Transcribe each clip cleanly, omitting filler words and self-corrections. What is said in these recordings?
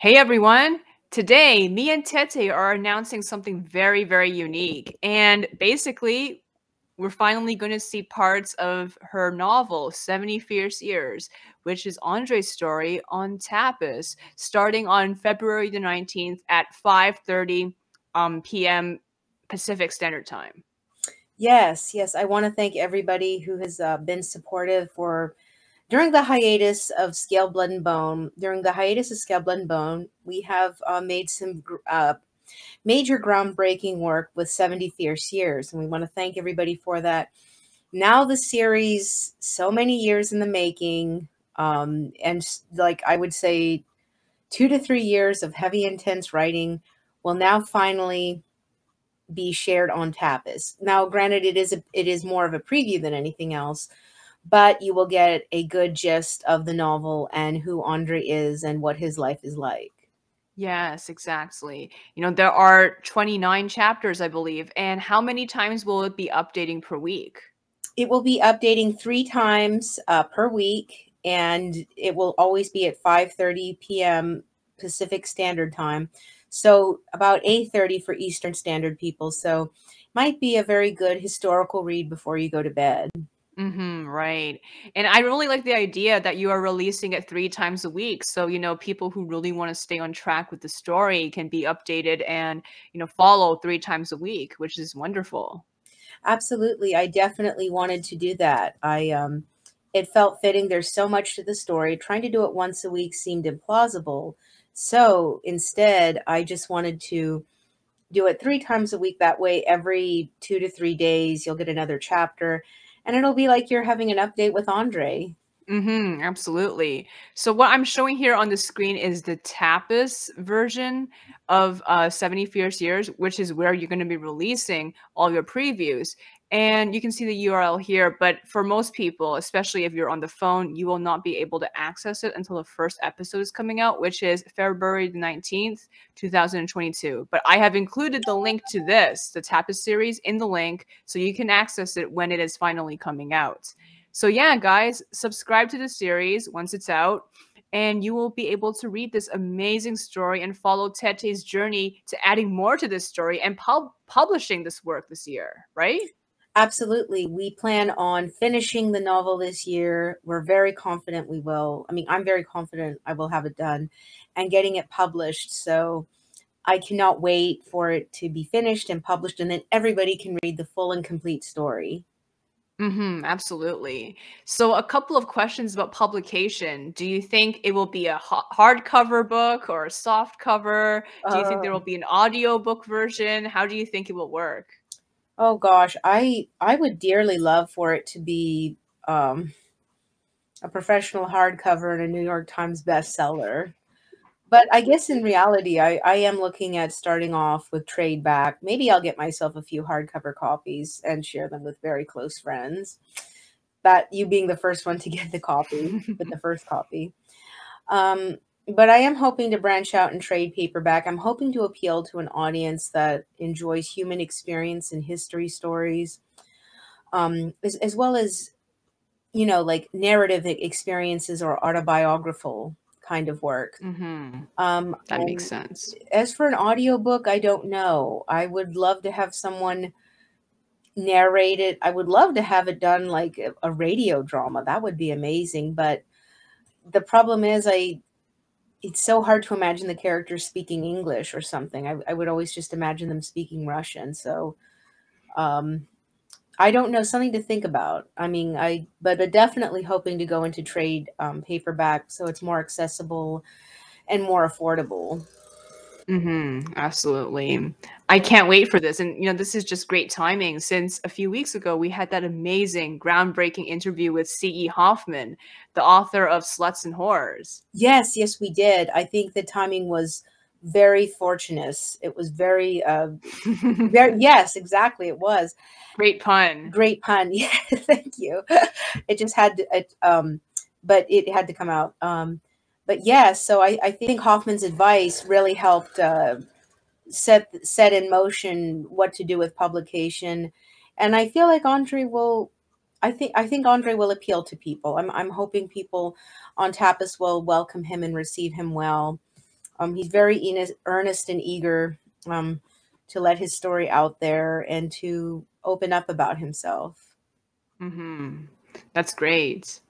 Hey everyone, today me and Tete are announcing something very, very unique. And basically, we're finally going to see parts of her novel, 70 Fierce Years, which is Andrei's story on Tapas, starting on February the 19th at 5:30 p.m. Pacific Standard Time. Yes. I want to thank everybody who has been supportive for during the hiatus of Scale, Blood and Bone, we have made some major groundbreaking work with 70 Fierce Years, and we want to thank everybody for that. Now the series, so many years in the making, and like I would say 2 to 3 years of heavy, intense writing will now finally be shared on Tapas. Now, granted, it is more of a preview than anything else, but you will get a good gist of the novel and who Andrei is and what his life is like. Yes, exactly. You know, there are 29 chapters, I believe. And how many times will it be updating per week? It will be updating 3 times per week, and it will always be at 5:30 p.m. Pacific Standard Time. So about 8:30 for Eastern Standard people. So might be a very good historical read before you go to bed. Right. And I really like the idea that you are releasing it 3 times a week. So, you know, people who really want to stay on track with the story can be updated and, you know, follow 3 times a week, which is wonderful. Absolutely. I definitely wanted to do that. It felt fitting. There's so much to the story. Trying to do it once a week seemed implausible. So instead, I just wanted to do it 3 times a week. That way, every 2 to 3 days, you'll get another chapter. And it'll be like you're having an update with Andrei. Absolutely. So what I'm showing here on the screen is the Tapas version of 70 Fierce Years, which is where you're going to be releasing all your previews. And you can see the URL here. But for most people, especially if you're on the phone, you will not be able to access it until the first episode is coming out, which is February the 19th, 2022. But I have included the link to this, the Tapas series, in the link, so you can access it when it is finally coming out. So yeah, guys, subscribe to the series once it's out, and you will be able to read this amazing story and follow Tete's journey to adding more to this story and publishing this work this year, right? Absolutely. We plan on finishing the novel this year. We're very confident we will. I mean, I'm very confident I will have it done and getting it published. So I cannot wait for it to be finished and published, and then everybody can read the full and complete story. Absolutely. So a couple of questions about publication. Do you think it will be a hardcover book or a soft cover? Do you think there will be an audiobook version? How do you think it will work? Oh gosh, I would dearly love for it to be a professional hardcover and a New York Times bestseller. But I guess in reality, I am looking at starting off with trade back. Maybe I'll get myself a few hardcover copies and share them with very close friends. But you being the first one to get the copy, with the first copy. But I am hoping to branch out and trade paperback. I'm hoping to appeal to an audience that enjoys human experience and history stories, as well as, you know, like narrative experiences or autobiographical kind of work. That makes sense. As for an audiobook, I don't know. I would love to have someone narrate it. I would love to have it done like a radio drama. That would be amazing. But the problem is it's so hard to imagine the characters speaking English or something. I would always just imagine them speaking Russian. So I don't know, something to think about. I mean, but definitely hoping to go into trade paperback so it's more accessible and more affordable. Absolutely. I can't wait for this. And, you know, this is just great timing since a few weeks ago, we had that amazing groundbreaking interview with C. E. Hoffman, the author of Sluts and Whores. Yes, we did. I think the timing was very fortunate. It was very, yes, exactly. It was. Great pun. Great pun. Yeah. Thank you. It just had to, but it had to come out. But yeah, so I think Hoffman's advice really helped set in motion what to do with publication, and I feel like Andrei will. I think Andrei will appeal to people. I'm hoping people on Tapas will welcome him and receive him well. He's very earnest and eager to let his story out there and to open up about himself. Mm-hmm. That's great.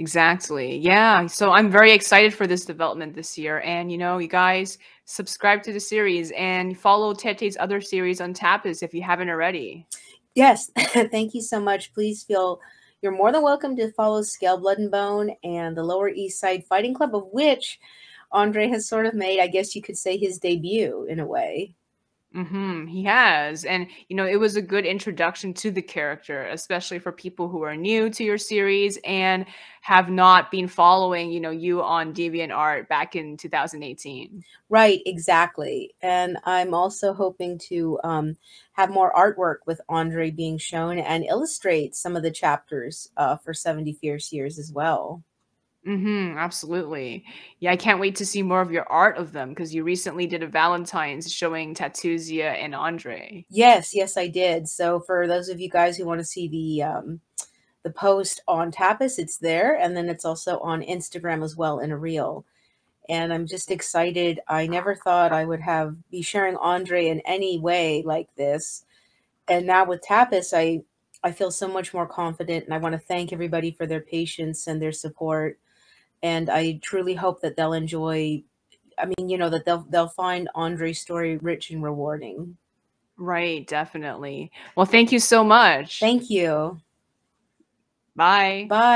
Exactly. Yeah. So I'm very excited for this development this year. And, you know, you guys subscribe to the series and follow Tete's other series on Tapas if you haven't already. Yes. Thank you so much. Please feel you're more than welcome to follow Scale, Blood and Bone and the Lower East Side Fighting Club, of which Andrei has sort of made, I guess you could say, his debut in a way. Mm-hmm. He has. And, you know, it was a good introduction to the character, especially for people who are new to your series and have not been following, you know, you on DeviantArt back in 2018. Right, exactly. And I'm also hoping to have more artwork with Andrei being shown and illustrate some of the chapters for 70 Fierce Years as well. Mm-hmm, absolutely. Yeah, I can't wait to see more of your art of them because you recently did a Valentine's showing Tattoosia and Andrei. Yes, yes, I did. So for those of you guys who want to see the post on Tapas, it's there. And then it's also on Instagram as well in a reel. And I'm just excited. I never thought I would be sharing Andrei in any way like this. And now with Tapas, I feel so much more confident. And I want to thank everybody for their patience and their support. And I truly hope that they'll enjoy, I mean, you know, that they'll find Andrei's story rich and rewarding. Right, definitely. Well, thank you so much. Thank you. Bye. Bye.